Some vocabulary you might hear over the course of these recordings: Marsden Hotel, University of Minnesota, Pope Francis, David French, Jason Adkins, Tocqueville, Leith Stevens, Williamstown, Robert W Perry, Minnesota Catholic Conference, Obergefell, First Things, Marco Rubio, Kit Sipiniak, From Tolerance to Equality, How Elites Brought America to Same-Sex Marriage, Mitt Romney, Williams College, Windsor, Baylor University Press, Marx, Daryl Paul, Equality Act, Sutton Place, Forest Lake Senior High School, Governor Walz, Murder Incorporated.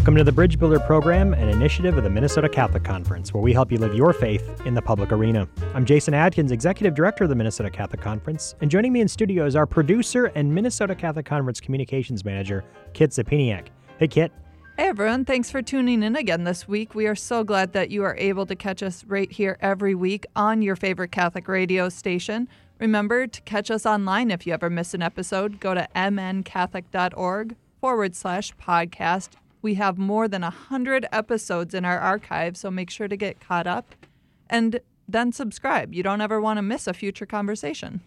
Welcome to the Bridge Builder Program, an initiative of the Minnesota Catholic Conference, where we help you live your faith in the public arena. I'm Jason Adkins, Executive Director of the Minnesota Catholic Conference, and joining me in studio is our producer and Minnesota Catholic Conference Communications Manager, Kit Sipiniak. Hey, Kit. Hey, everyone. Thanks for tuning in again this week. We are so glad that you are able to catch us right here every week on your favorite Catholic radio station. Remember to catch us online if you ever miss an episode. Go to mncatholic.org/podcast. We have more than 100 episodes in our archive, so make sure to get caught up and then subscribe. You don't ever want to miss a future conversation.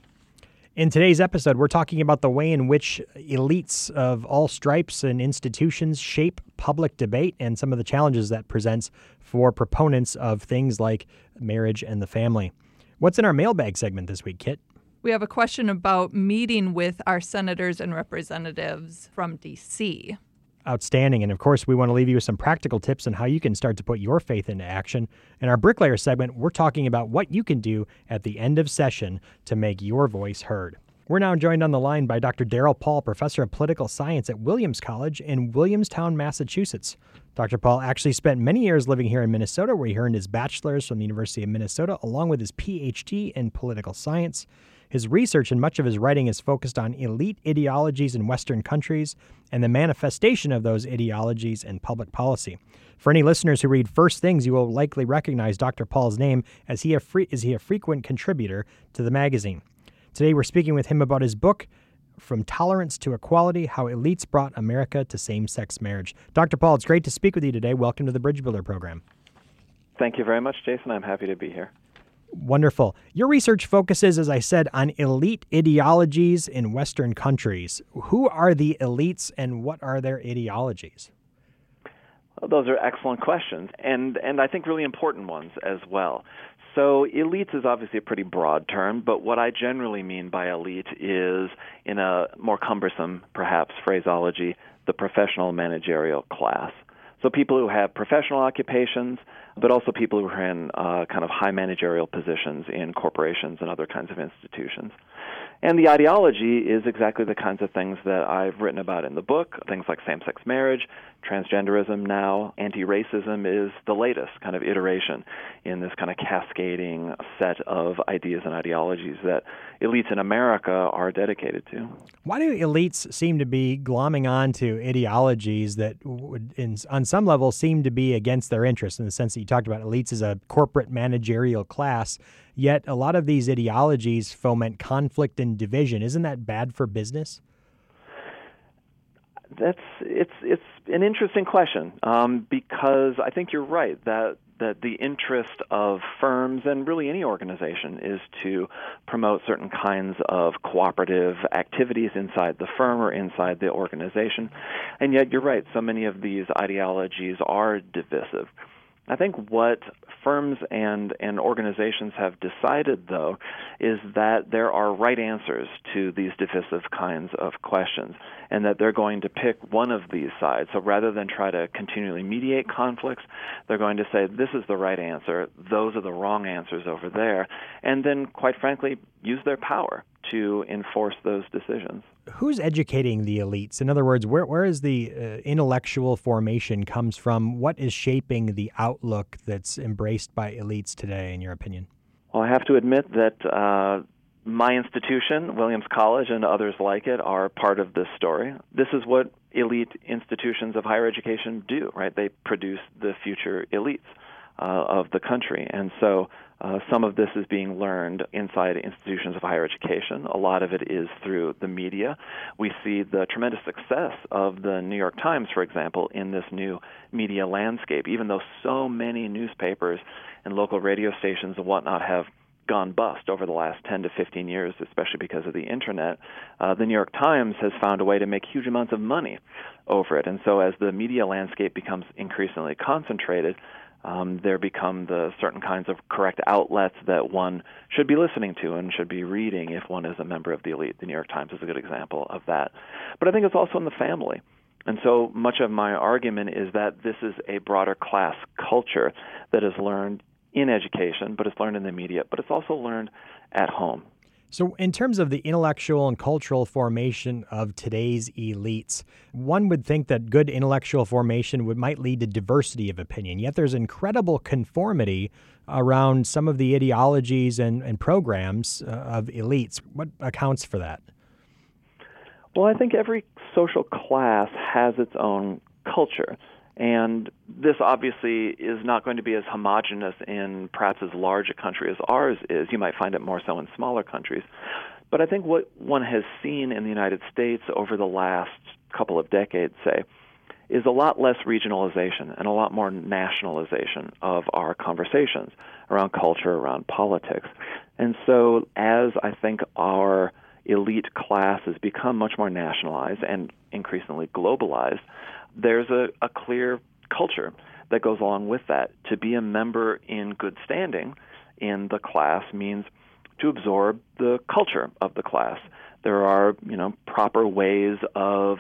In today's episode, we're talking about the way in which elites of all stripes and institutions shape public debate and some of the challenges that presents for proponents of things like marriage and the family. What's in our mailbag segment this week, Kit? We have a question about meeting with our senators and representatives from D.C. Outstanding. And of course, we want to leave you with some practical tips on how you can start to put your faith into action. In our bricklayer segment, we're talking about what you can do at the end of session to make your voice heard. We're now joined on the line by Dr. Daryl Paul, professor of political science at Williams College in Williamstown, Massachusetts. Dr. Paul actually spent many years living here in Minnesota, where he earned his bachelor's from the University of Minnesota, along with his PhD in political science. His research and much of his writing is focused on elite ideologies in Western countries and the manifestation of those ideologies in public policy. For any listeners who read First Things, you will likely recognize Dr. Paul's name as he a frequent contributor to the magazine. Today we're speaking with him about his book, From Tolerance to Equality, How Elites Brought America to Same-Sex Marriage. Dr. Paul, it's great to speak with you today. Welcome to the Bridge Builder Program. Thank you very much, Jason. I'm happy to be here. Wonderful. Your research focuses, as I said, on elite ideologies in Western countries. Who are the elites and what are their ideologies? Well, those are excellent questions, and I think really important ones as well. So elites is obviously a pretty broad term, but what I generally mean by elite is, in a more cumbersome, perhaps, phraseology, the professional managerial class. So people who have professional occupations, but also people who are in kind of high managerial positions in corporations and other kinds of institutions. And the ideology is exactly the kinds of things that I've written about in the book, things like same-sex marriage, transgenderism now, anti-racism is the latest kind of iteration in this kind of cascading set of ideas and ideologies that elites in America are dedicated to. Why do elites seem to be glomming on to ideologies that would, on some level, seem to be against their interests, in the sense that you talked about elites as a corporate managerial class, yet a lot of these ideologies foment conflict and division? Isn't that bad for business? It's an interesting question because I think you're right that the interest of firms and really any organization is to promote certain kinds of cooperative activities inside the firm or inside the organization. And yet you're right, so many of these ideologies are divisive. I think what firms and organizations have decided, though, is that there are right answers to these divisive kinds of questions, and that they're going to pick one of these sides. So rather than try to continually mediate conflicts, they're going to say, this is the right answer, those are the wrong answers over there, and then, quite frankly, use their power to enforce those decisions. Who's educating the elites? In other words, where is the intellectual formation comes from? What is shaping the outlook that's embraced by elites today, in your opinion? Well, I have to admit that my institution, Williams College, and others like it are part of this story. This is what elite institutions of higher education do, right? They produce the future elites of the country. And so some of this is being learned inside institutions of higher education. A lot of it is through the media. We see the tremendous success of the New York Times, for example, in this new media landscape, even though so many newspapers and local radio stations and whatnot have gone bust over the last 10 to 15 years, especially because of the internet. The New York Times has found a way to make huge amounts of money over it. And so as the media landscape becomes increasingly concentrated, there become the certain kinds of correct outlets that one should be listening to and should be reading if one is a member of the elite. The New York Times is a good example of that. But I think it's also in the family. And so much of my argument is that this is a broader class culture that is learned in education, but it's learned in the media, but it's also learned at home. So in terms of the intellectual and cultural formation of today's elites, one would think that good intellectual formation might lead to diversity of opinion, yet there's incredible conformity around some of the ideologies and programs of elites. What accounts for that? Well, I think every social class has its own culture. And this obviously is not going to be as homogenous in perhaps as large a country as ours is. You might find it more so in smaller countries. But I think what one has seen in the United States over the last couple of decades, say, is a lot less regionalization and a lot more nationalization of our conversations around culture, around politics. And so as I think our elite class has become much more nationalized and increasingly globalized, there's a clear culture that goes along with that. To be a member in good standing in the class means to absorb the culture of the class. There are, proper ways of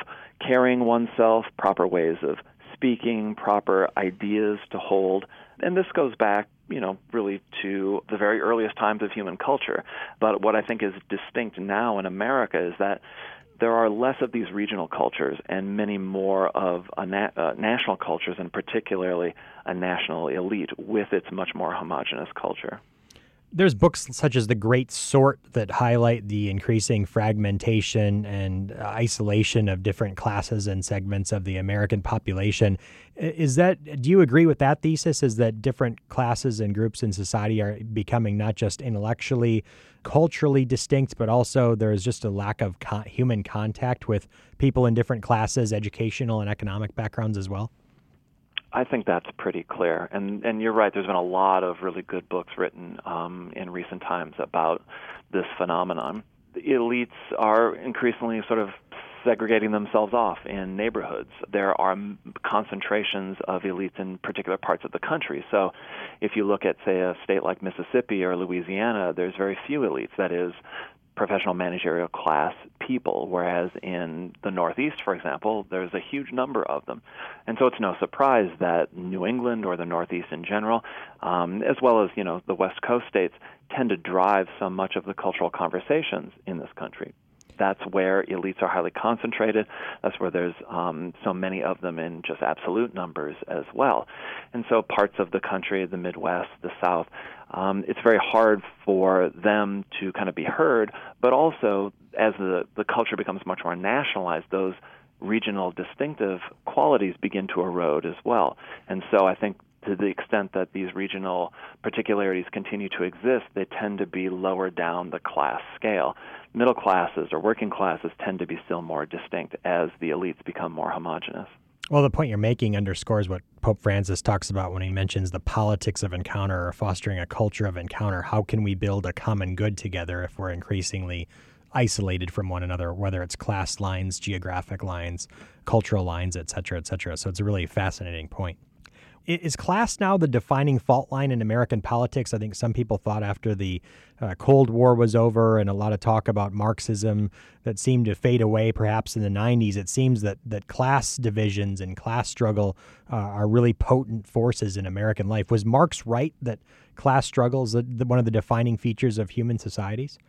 carrying oneself, proper ways of speaking, proper ideas to hold. And this goes back, really to the very earliest times of human culture. But what I think is distinct now in America is that there are less of these regional cultures and many more of national cultures, and particularly a national elite with its much more homogenous culture. There's books such as The Great Sort that highlight the increasing fragmentation and isolation of different classes and segments of the American population. Do you agree with that thesis, is that different classes and groups in society are becoming not just intellectually, culturally distinct, but also there is just a lack of human contact with people in different classes, educational and economic backgrounds as well? I think that's pretty clear. And you're right, there's been a lot of really good books written in recent times about this phenomenon. The elites are increasingly sort of segregating themselves off in neighborhoods. There are concentrations of elites in particular parts of the country. So if you look at, say, a state like Mississippi or Louisiana, there's very few elites. That is, professional managerial class people, whereas in the Northeast, for example, there's a huge number of them. And so it's no surprise that New England or the Northeast in general, as well as, the West Coast states, tend to drive so much of the cultural conversations in this country. That's where elites are highly concentrated. That's where there's so many of them in just absolute numbers as well. And so parts of the country, the Midwest, the South, it's very hard for them to kind of be heard, but also as the culture becomes much more nationalized, those regional distinctive qualities begin to erode as well. And so I think to the extent that these regional particularities continue to exist, they tend to be lower down the class scale. Middle classes or working classes tend to be still more distinct as the elites become more homogenous. Well, the point you're making underscores what Pope Francis talks about when he mentions the politics of encounter or fostering a culture of encounter. How can we build a common good together if we're increasingly isolated from one another, whether it's class lines, geographic lines, cultural lines, et cetera, et cetera. So it's a really fascinating point. Is class now the defining fault line in American politics? I think some people thought after the Cold War was over and a lot of talk about Marxism that seemed to fade away perhaps in the 90s, it seems that class divisions and class struggle are really potent forces in American life. Was Marx right that class struggle is one of the defining features of human societies?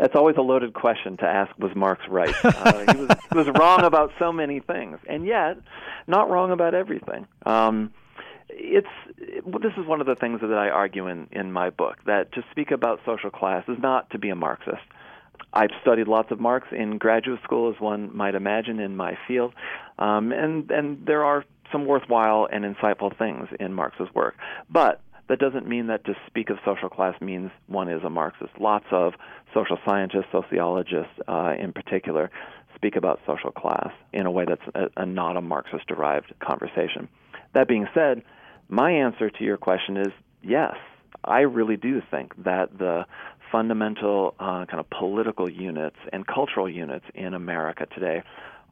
That's always a loaded question to ask, was Marx right? He was wrong about so many things, and yet not wrong about everything. This is one of the things that I argue in my book, that to speak about social class is not to be a Marxist. I've studied lots of Marx in graduate school, as one might imagine, in my field, and there are some worthwhile and insightful things in Marx's work. But that doesn't mean that to speak of social class means one is a Marxist. Lots of social scientists, sociologists in particular, speak about social class in a way that's not a Marxist-derived conversation. That being said, my answer to your question is yes. I really do think that the fundamental kind of political units and cultural units in America today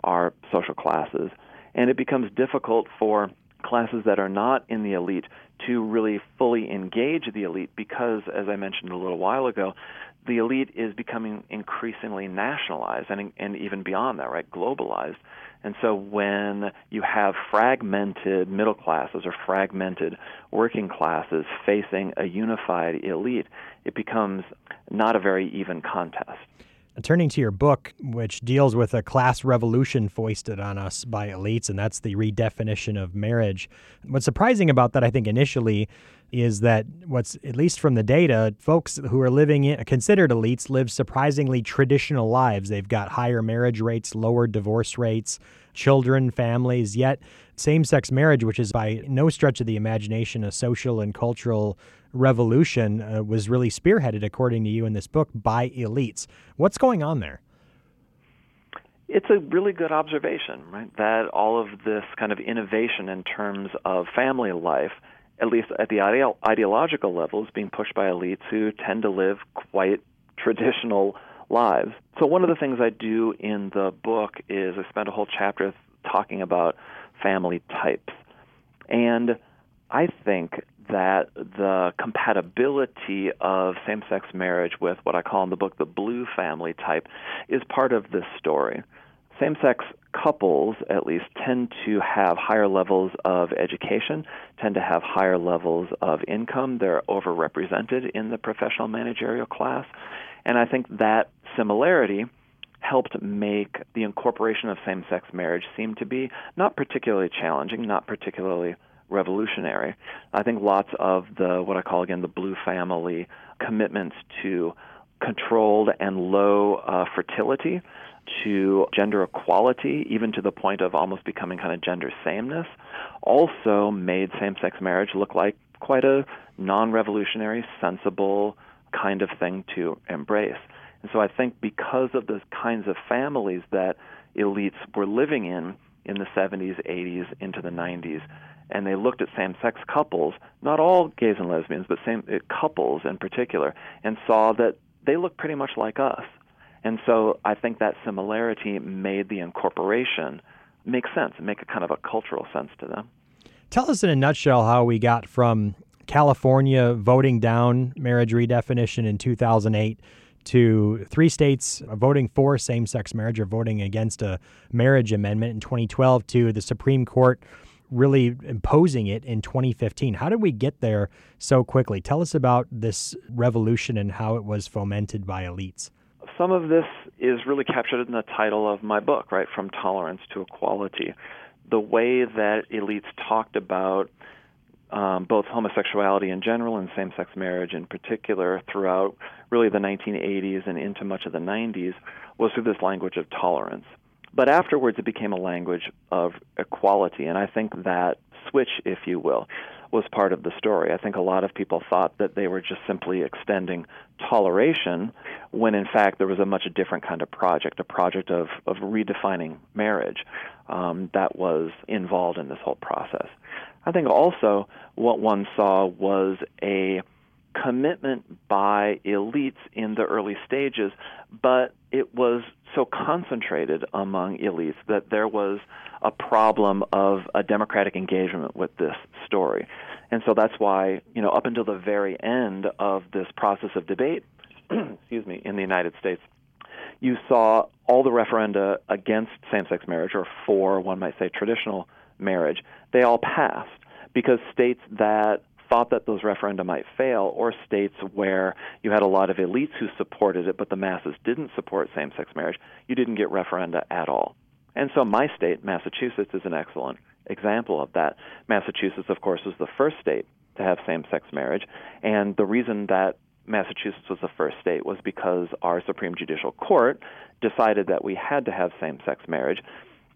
are social classes, and it becomes difficult for classes that are not in the elite to really fully engage the elite because, as I mentioned a little while ago, the elite is becoming increasingly nationalized and even beyond that, right, globalized. And so when you have fragmented middle classes or fragmented working classes facing a unified elite, it becomes not a very even contest. Turning to your book, which deals with a class revolution foisted on us by elites, and that's the redefinition of marriage. What's surprising about that, I think, initially, is that what's, at least from the data, folks who are living in, considered elites live surprisingly traditional lives. They've got higher marriage rates, lower divorce rates, children, families, yet same-sex marriage, which is by no stretch of the imagination a social and cultural revolution, was really spearheaded, according to you in this book, by elites. What's going on there? It's a really good observation, right, that all of this kind of innovation in terms of family life, at least at the ideological level, is being pushed by elites who tend to live quite traditional lives. So one of the things I do in the book is I spend a whole chapter talking about family types. And I think that the compatibility of same-sex marriage with what I call in the book the blue family type is part of this story. Same-sex couples, at least, tend to have higher levels of education, tend to have higher levels of income. They're overrepresented in the professional managerial class. And I think that similarity helped make the incorporation of same-sex marriage seem to be not particularly challenging, not particularly revolutionary. I think lots of the, what I call again, the blue family commitments to controlled and low fertility, to gender equality, even to the point of almost becoming kind of gender sameness, also made same-sex marriage look like quite a non-revolutionary, sensible kind of thing to embrace. And so I think because of those kinds of families that elites were living in the 70s, 80s, into the 90s, and they looked at same-sex couples, not all gays and lesbians, but couples in particular, and saw that they look pretty much like us. And so I think that similarity made the incorporation make sense, make a kind of a cultural sense to them. Tell us in a nutshell how we got from California voting down marriage redefinition in 2008 to three states voting for same-sex marriage or voting against a marriage amendment in 2012 to the Supreme Court really imposing it in 2015. How did we get there so quickly? Tell us about this revolution and how it was fomented by elites. Some of this is really captured in the title of my book, right, From Tolerance to Equality. The way that elites talked about both homosexuality in general and same-sex marriage in particular throughout really the 1980s and into much of the 90s was through this language of tolerance. But afterwards, it became a language of equality, and I think that switch, if you will, was part of the story. I think a lot of people thought that they were just simply extending toleration when, in fact, there was a much different kind of project, a project of redefining marriage that was involved in this whole process. I think also what one saw was a commitment by elites in the early stages, but it was so concentrated among elites that there was a problem of a democratic engagement with this story. And so that's why, you know, up until the very end of this process of debate, excuse me, in the United States, you saw all the referenda against same-sex marriage or for, one might say, traditional marriage. They all passed because states that thought that those referenda might fail, or states where you had a lot of elites who supported it, but the masses didn't support same-sex marriage, you didn't get referenda at all. And so my state, Massachusetts, is an excellent example of that. Massachusetts, of course, was the first state to have same-sex marriage, and the reason that Massachusetts was the first state was because our Supreme Judicial Court decided that we had to have same-sex marriage,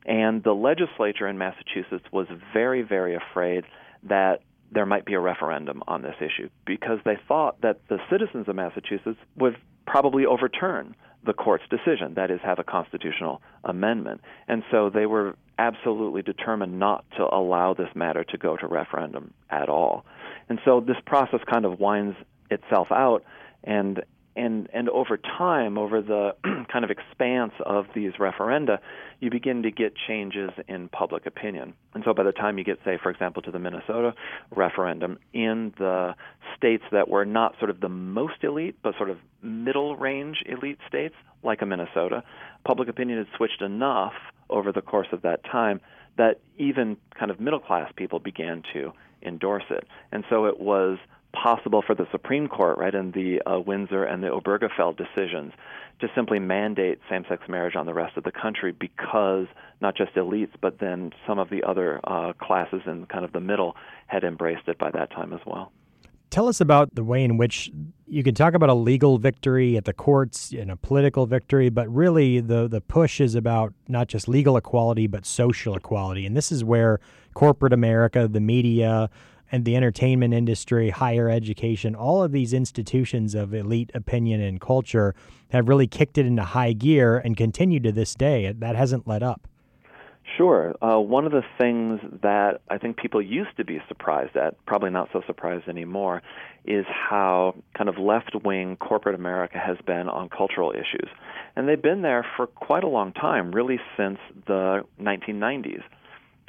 and the legislature in Massachusetts was very, very afraid that there might be a referendum on this issue because they thought that the citizens of Massachusetts would probably overturn the court's decision, that is, have a constitutional amendment. And so they were absolutely determined not to allow this matter to go to referendum at all. And so this process kind of winds itself out, and And over time, over the kind of expanse of these referenda, you begin to get changes in public opinion. And so by the time you get, say, for example, to the Minnesota referendum, in the states that were not sort of the most elite, but sort of middle-range elite states, like a Minnesota, public opinion had switched enough over the course of that time that even kind of middle-class people began to endorse it. And so it was possible for the Supreme Court, right, in the Windsor and the Obergefell decisions, to simply mandate same-sex marriage on the rest of the country because not just elites, but then some of the other classes in kind of the middle had embraced it by that time as well. Tell us about the way in which you can talk about a legal victory at the courts and a political victory, but really the push is about not just legal equality, but social equality. And this is where corporate America, the media, and the entertainment industry, higher education, all of these institutions of elite opinion and culture have really kicked it into high gear and continue to this day. That hasn't let up. Sure. One of the things that I think people used to be surprised at, probably not so surprised anymore, is how kind of left-wing corporate America has been on cultural issues. And they've been there for quite a long time, really since the 1990s.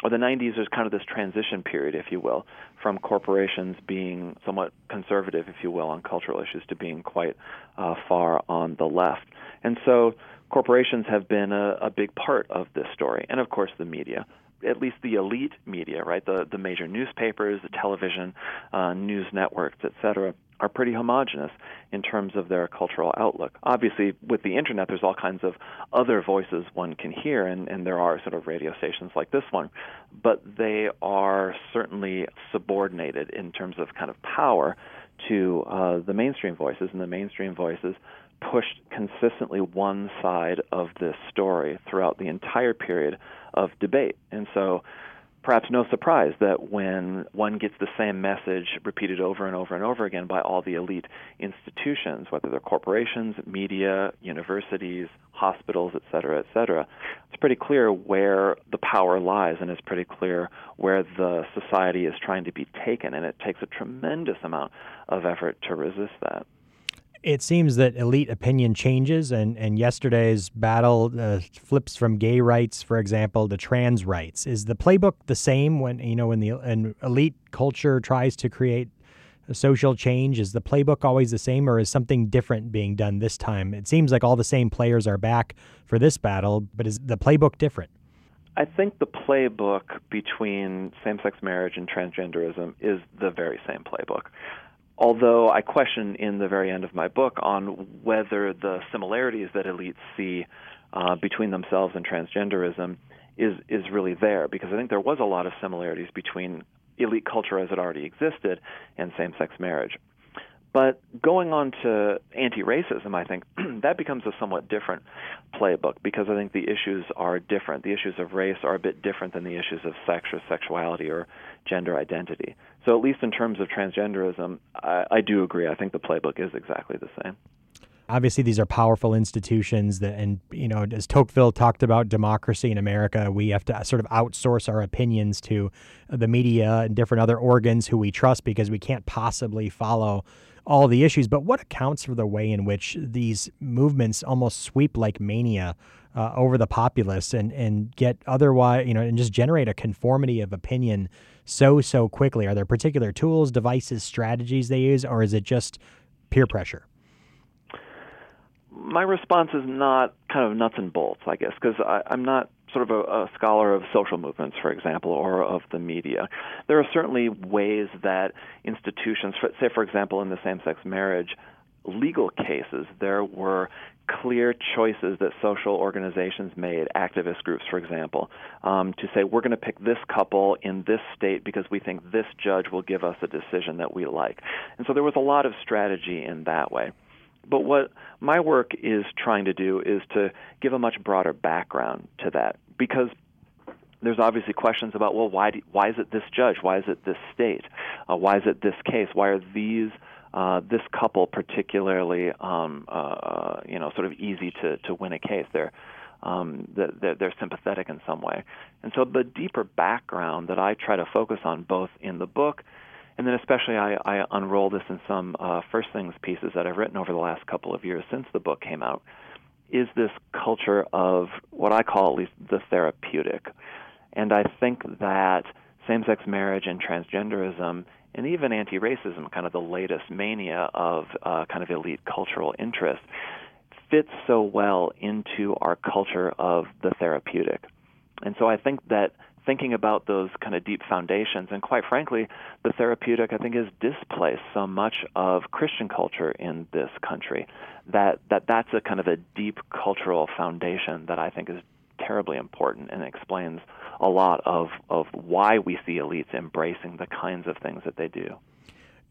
Or the 90s, there's kind of this transition period, if you will, from corporations being somewhat conservative, if you will, on cultural issues to being quite far on the left. And so corporations have been a big part of this story, and of course the media, at least the elite media, right? The major newspapers, the television, news networks, et cetera, are pretty homogenous in terms of their cultural outlook. Obviously, with the internet, there's all kinds of other voices one can hear, and there are sort of radio stations like this one, but they are certainly subordinated in terms of kind of power to the mainstream voices, and the mainstream voices pushed consistently one side of this story throughout the entire period of debate. And so perhaps no surprise that when one gets the same message repeated over and over and over again by all the elite institutions, whether they're corporations, media, universities, hospitals, et cetera, it's pretty clear where the power lies, and it's pretty clear where the society is trying to be taken, and it takes a tremendous amount of effort to resist that. It seems that elite opinion changes, and yesterday's battle flips from gay rights, for example, to trans rights. Is the playbook the same when elite culture tries to create a social change? Is the playbook always the same, or is something different being done this time? It seems like all the same players are back for this battle, but is the playbook different? I think the playbook between same-sex marriage and transgenderism is the very same playbook. Although I question in the very end of my book on whether the similarities that elites see between themselves and transgenderism is really there, because I think there was a lot of similarities between elite culture as it already existed and same-sex marriage. But going on to anti-racism, I think that becomes a somewhat different playbook, because I think the issues are different. The issues of race are a bit different than the issues of sex or sexuality or gender identity. So at least in terms of transgenderism, I do agree. I think the playbook is exactly the same. Obviously, these are powerful institutions that, and, you know, as Tocqueville talked about democracy in America, we have to sort of outsource our opinions to the media and different other organs who we trust because we can't possibly follow all the issues. But what accounts for the way in which these movements almost sweep like mania over the populace and get otherwise, you know, and just generate a conformity of opinion so quickly? Are there particular tools, devices, strategies they use, or is it just peer pressure? My response is not kind of nuts and bolts, I guess, because I'm not sort of a scholar of social movements, for example, or of the media. There are certainly ways that institutions, say, for example, in the same-sex marriage legal cases, there were clear choices that social organizations made, activist groups, for example, to say, we're going to pick this couple in this state because we think this judge will give us a decision that we like. And so there was a lot of strategy in that way. But what my work is trying to do is to give a much broader background to that, because there's obviously questions about, well, why is it this judge? Why is it this state? Why is it this case? Why are these this couple particularly, sort of easy to win a case? They're sympathetic in some way. And so the deeper background that I try to focus on both in the book And then especially I unroll this in some First Things pieces that I've written over the last couple of years since the book came out, is this culture of what I call at least the therapeutic. And I think that same-sex marriage and transgenderism and even anti-racism, kind of the latest mania of kind of elite cultural interest, fits so well into our culture of the therapeutic. And so I think that thinking about those kind of deep foundations, and quite frankly, the therapeutic, I think, has displaced so much of Christian culture in this country, that's a kind of a deep cultural foundation that I think is terribly important and explains a lot of why we see elites embracing the kinds of things that they do.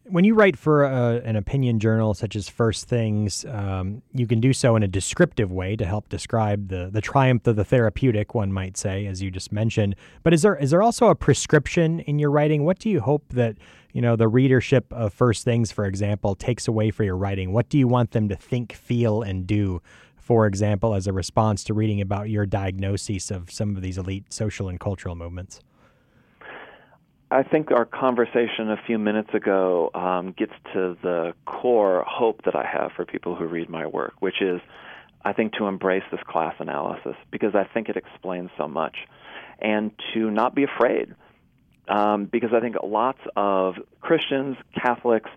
When you write for an opinion journal such as First Things, you can do so in a descriptive way to help describe the triumph of the therapeutic, one might say, as you just mentioned. But is there also a prescription in your writing? What do you hope that, you know, the readership of First Things, for example, takes away for your writing? What do you want them to think, feel, and do, for example, as a response to reading about your diagnoses of some of these elite social and cultural movements? I think our conversation a few minutes ago gets to the core hope that I have for people who read my work, which is, I think, to embrace this class analysis, because I think it explains so much, and to not be afraid, because I think lots of Christians, Catholics,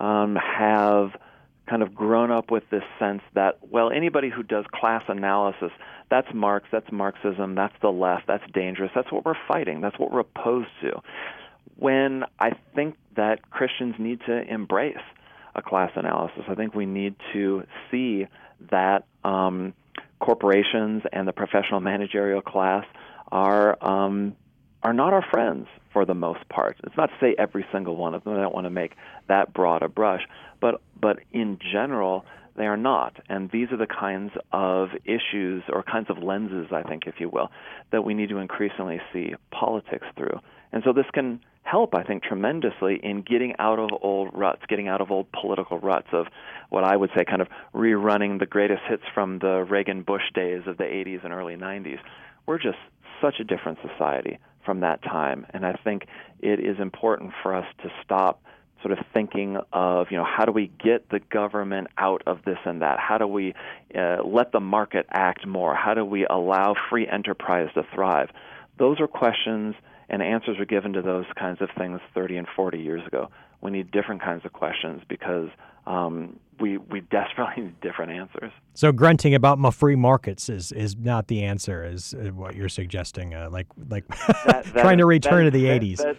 have kind of grown up with this sense that, well, anybody who does class analysis, that's Marx, that's Marxism, that's the left, that's dangerous, that's what we're fighting, that's what we're opposed to. When I think that Christians need to embrace a class analysis, I think we need to see that corporations and the professional managerial class are not our friends for the most part. It's not to say every single one of them. I don't want to make that broad a brush. But in general, they are not. And these are the kinds of issues or kinds of lenses, I think, if you will, that we need to increasingly see politics through. And so this can help, I think, tremendously in getting out of old ruts, getting out of old political ruts of what I would say kind of rerunning the greatest hits from the Reagan-Bush days of the 80s and early 90s. We're just such a different society from that time. And I think it is important for us to stop sort of thinking of, you know, how do we get the government out of this and that? How do we let the market act more? How do we allow free enterprise to thrive? Those are questions, and answers were given to those kinds of things 30 and 40 years ago. We need different kinds of questions because we desperately need different answers. So grunting about my free markets is not the answer, is what you're suggesting, like trying to return to the 80s.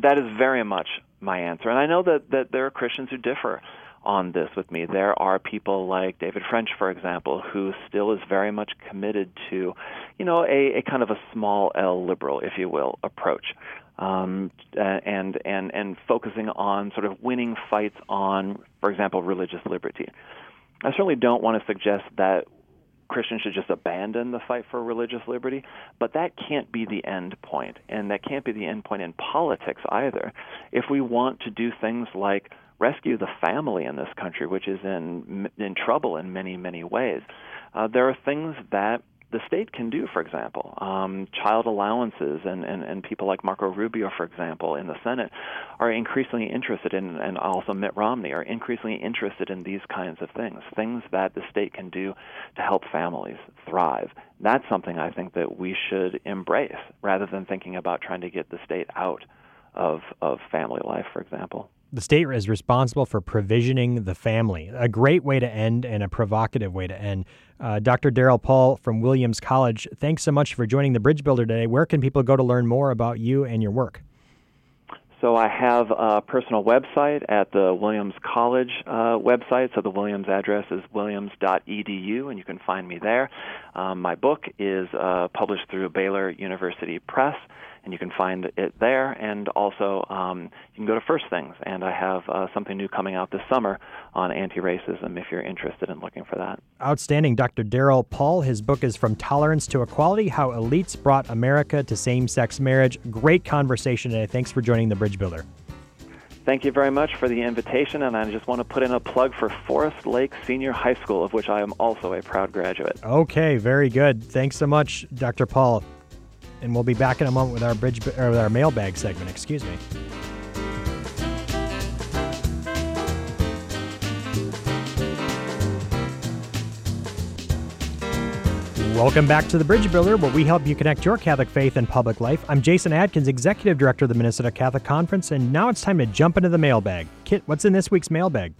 That is very much my answer. And I know that there are Christians who differ on this with me. There are people like David French, for example, who still is very much committed to, you know, a kind of a small L liberal, if you will, approach, and focusing on sort of winning fights on, for example, religious liberty. I certainly don't want to suggest that Christians should just abandon the fight for religious liberty, but that can't be the end point, and that can't be the end point in politics either. If we want to do things like rescue the family in this country, which is in trouble in many, many ways, there are things that the state can do, for example. Child allowances and people like Marco Rubio, for example, in the Senate are increasingly interested in, and also Mitt Romney, are increasingly interested in these kinds of things, things that the state can do to help families thrive. That's something I think that we should embrace rather than thinking about trying to get the state out of family life, for example. The state is responsible for provisioning the family. A great way to end and a provocative way to end. Dr. Daryl Paul from Williams College, thanks so much for joining The Bridge Builder today. Where can people go to learn more about you and your work? So I have a personal website at the Williams College website. So the Williams address is williams.edu, and you can find me there. My book is published through Baylor University Press, and you can find it there. And also, you can go to First Things, and I have something new coming out this summer on anti-racism if you're interested in looking for that. Outstanding. Dr. Daryl Paul, his book is From Tolerance to Equality, How Elites Brought America to Same-Sex Marriage. Great conversation today. Thanks for joining The Bridge Builder. Thank you very much for the invitation, and I just want to put in a plug for Forest Lake Senior High School, of which I am also a proud graduate. Okay, very good. Thanks so much, Dr. Paul. And we'll be back in a moment with our mailbag segment. Welcome back to The Bridge Builder, where we help you connect your Catholic faith and public life. I'm Jason Adkins, Executive Director of the Minnesota Catholic Conference, and now it's time to jump into the mailbag. Kit, what's in this week's mailbag?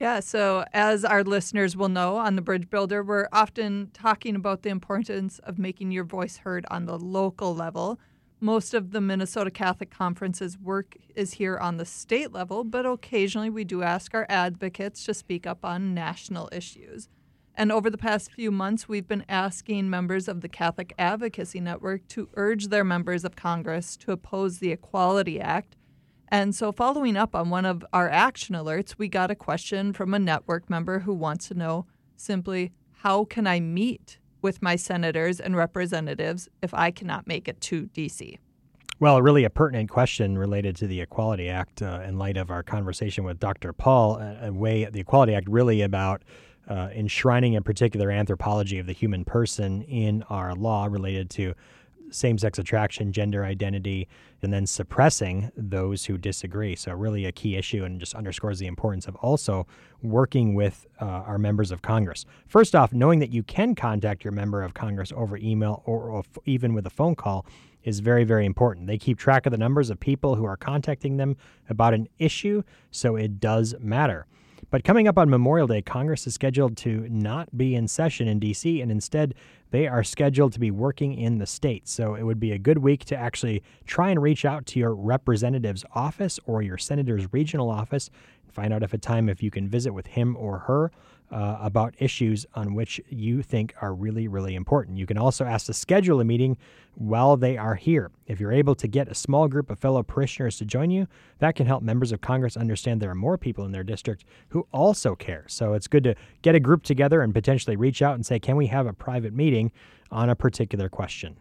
Yeah, so as our listeners will know, on The Bridge Builder, we're often talking about the importance of making your voice heard on the local level. Most of the Minnesota Catholic Conference's work is here on the state level, but occasionally we do ask our advocates to speak up on national issues. And over the past few months, we've been asking members of the Catholic Advocacy Network to urge their members of Congress to oppose the Equality Act. And so following up on one of our action alerts, we got a question from a network member who wants to know simply, how can I meet with my senators and representatives if I cannot make it to D.C.? Well, really a pertinent question related to the Equality Act in light of our conversation with Dr. Paul, the Equality Act really about enshrining a particular anthropology of the human person in our law related to same-sex attraction, gender identity, and then suppressing those who disagree. So really a key issue, and just underscores the importance of also working with our members of Congress. First off, knowing that you can contact your member of Congress over email or even with a phone call is very, very important. They keep track of the numbers of people who are contacting them about an issue, so it does matter. But coming up on Memorial Day, Congress is scheduled to not be in session in D.C., and instead they are scheduled to be working in the state. So it would be a good week to actually try and reach out to your representative's office or your senator's regional office and find out if you can visit with him or her about issues on which you think are really, really important. You can also ask to schedule a meeting while they are here. If you're able to get a small group of fellow parishioners to join you, that can help members of Congress understand there are more people in their district who also care. So it's good to get a group together and potentially reach out and say, can we have a private meeting on a particular question?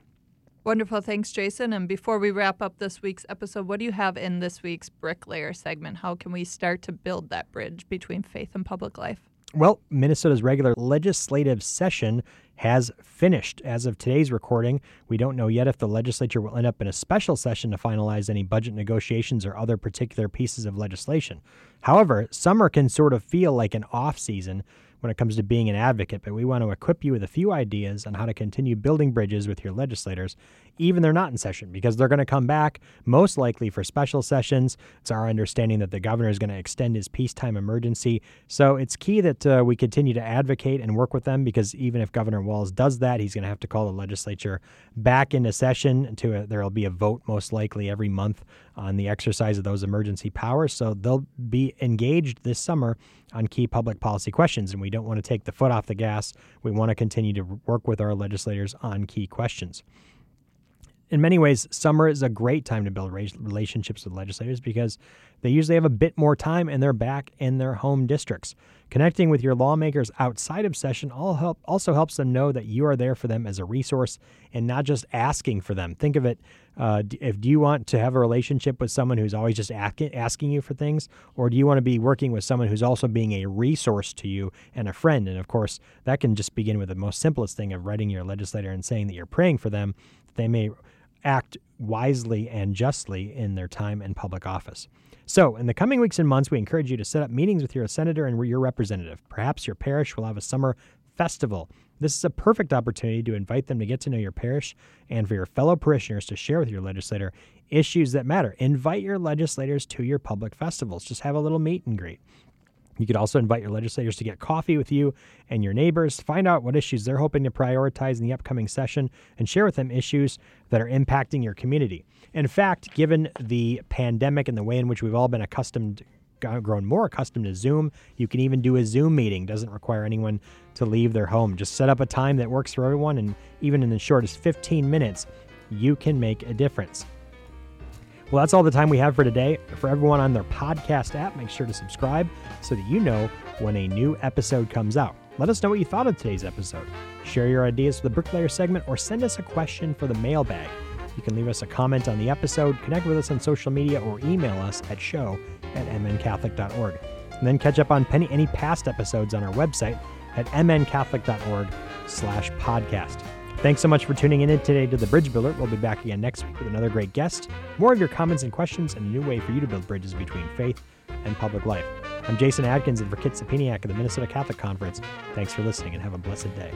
Wonderful. Thanks, Jason. And before we wrap up this week's episode, what do you have in this week's Bricklayer segment? How can we start to build that bridge between faith and public life? Well, Minnesota's regular legislative session has finished. As of today's recording, we don't know yet if the legislature will end up in a special session to finalize any budget negotiations or other particular pieces of legislation. However, summer can sort of feel like an off season when it comes to being an advocate, but we want to equip you with a few ideas on how to continue building bridges with your legislators, even they're not in session, because they're going to come back most likely for special sessions. It's our understanding that the governor is going to extend his peacetime emergency. So it's key that we continue to advocate and work with them, because even if Governor Walz does that, he's going to have to call the legislature back into session. There'll be a vote most likely every month on the exercise of those emergency powers. So they'll be engaged this summer on key public policy questions, and we don't want to take the foot off the gas. We want to continue to work with our legislators on key questions. In many ways, summer is a great time to build relationships with legislators because they usually have a bit more time and they're back in their home districts. Connecting with your lawmakers outside of session also helps them know that you are there for them as a resource and not just asking for them. Think of it, if do you want to have a relationship with someone who's always just asking you for things, or do you want to be working with someone who's also being a resource to you and a friend? And of course, that can just begin with the most simplest thing of writing your legislator and saying that you're praying for them, that they may act wisely and justly in their time in public office. So in the coming weeks and months, we encourage you to set up meetings with your senator and your representative. Perhaps your parish will have a summer festival. This is a perfect opportunity to invite them to get to know your parish and for your fellow parishioners to share with your legislator issues that matter. Invite your legislators to your public festivals. Just have a little meet and greet. You could also invite your legislators to get coffee with you and your neighbors, find out what issues they're hoping to prioritize in the upcoming session, and share with them issues that are impacting your community. In fact, given the pandemic and the way in which we've all been grown more accustomed to Zoom, you can even do a Zoom meeting. Doesn't require anyone to leave their home. Just set up a time that works for everyone, and even in the shortest 15 minutes, you can make a difference. Well, that's all the time we have for today. For everyone on their podcast app, make sure to subscribe so that you know when a new episode comes out. Let us know what you thought of today's episode. Share your ideas for the Bricklayer segment or send us a question for the mailbag. You can leave us a comment on the episode, connect with us on social media, or email us at show@mncatholic.org. And then catch up on any past episodes on our website at mncatholic.org/podcast. Thanks so much for tuning in today to The Bridge Builder. We'll be back again next week with another great guest, more of your comments and questions, and a new way for you to build bridges between faith and public life. I'm Jason Adkins, and for Kit Sipiniak of the Minnesota Catholic Conference, thanks for listening and have a blessed day.